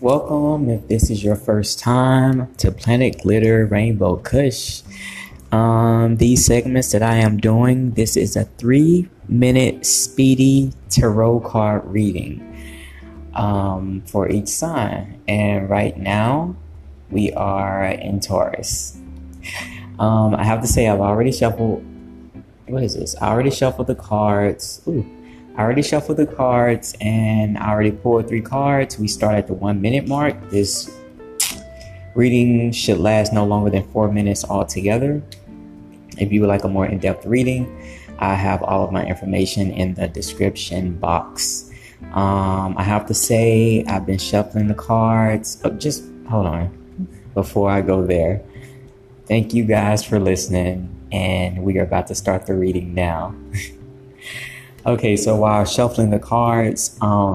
Welcome, if this is your first time, to Planet Glitter Rainbow Kush. These segments that I am doing, this is a 3-minute speedy tarot card reading for each sign. And right now, we are in Taurus. I have to say, I've already shuffled, what is this? I already shuffled the cards. Ooh. I already shuffled the cards and I already pulled 3 cards. We start at the 1-minute mark. This reading should last no longer than 4 minutes altogether. If you would like a more in-depth reading, I have all of my information in the description box. I have to say, I've been shuffling the cards. Oh, just hold on before I go there. Thank you guys for listening, and we are about to start the reading now. Okay, so while shuffling the cards, I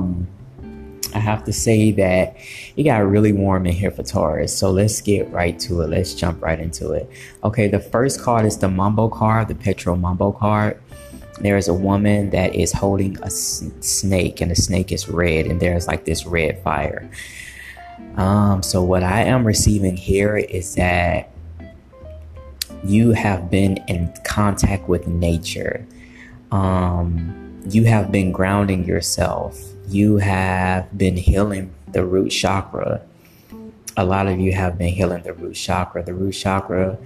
have to say that it got really warm in here for Taurus. So let's get right to it. Let's jump right into it. Okay, the first card is the Mambo card, the Petro Mambo card. There is a woman that is holding a snake, and the snake is red, and there's like this red fire. So what I am receiving here is that you have been in contact with nature. You have been grounding yourself. You have been healing the root chakra. A lot of you have been healing the root chakra. The root chakra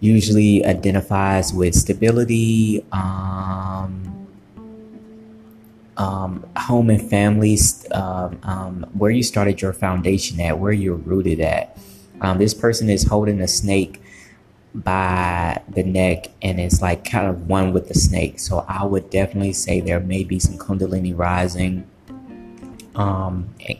usually identifies with stability, home and families, where you started your foundation at, where you're rooted at. This person is holding a snake by the neck, and it's like kind of one with the snake. So I would definitely say there may be some Kundalini rising,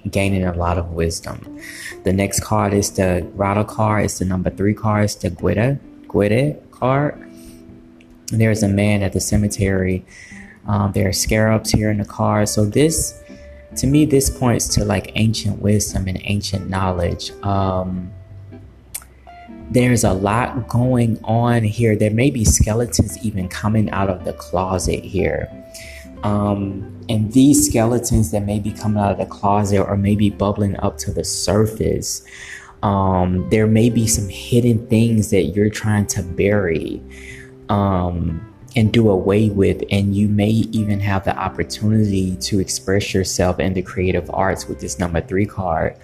gaining a lot of wisdom. The next card is the Rada card. It's the number 3 card. It's the gwida card. And there's a man at the cemetery. There are scarabs here in the card. So this, to me, this points to like ancient wisdom and ancient knowledge. There's a lot going on here. There may be skeletons even coming out of the closet here. And these skeletons that may be coming out of the closet or maybe bubbling up to the surface, there may be some hidden things that you're trying to bury and do away with. And you may even have the opportunity to express yourself in the creative arts with this number 3 card.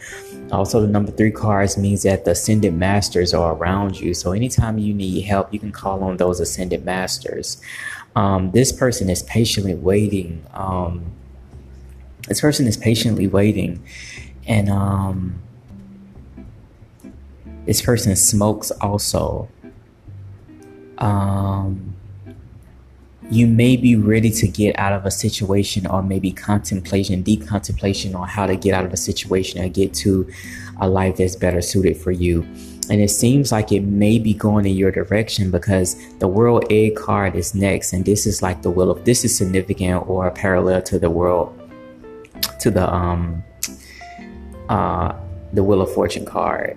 Also, the number 3 cards means that the Ascended Masters are around you. So anytime you need help, you can call on those Ascended Masters. This person is patiently waiting. And this person smokes also. You may be ready to get out of a situation, or maybe decontemplation on how to get out of a situation and get to a life that's better suited for you. And it seems like it may be going in your direction because the World Egg card is next. And this is like the Wheel of, this is significant or parallel to the world, to the Wheel of Fortune card.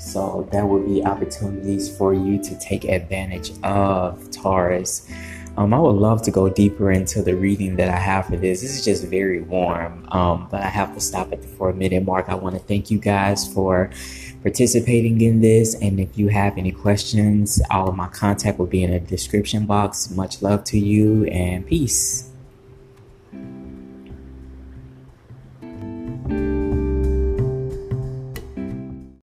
So that would be opportunities for you to take advantage of, Taurus. I would love to go deeper into the reading that I have for this. This is just very warm, but I have to stop at the 4-minute mark. I want to thank you guys for participating in this. And if you have any questions, all of my contact will be in the description box. Much love to you and peace.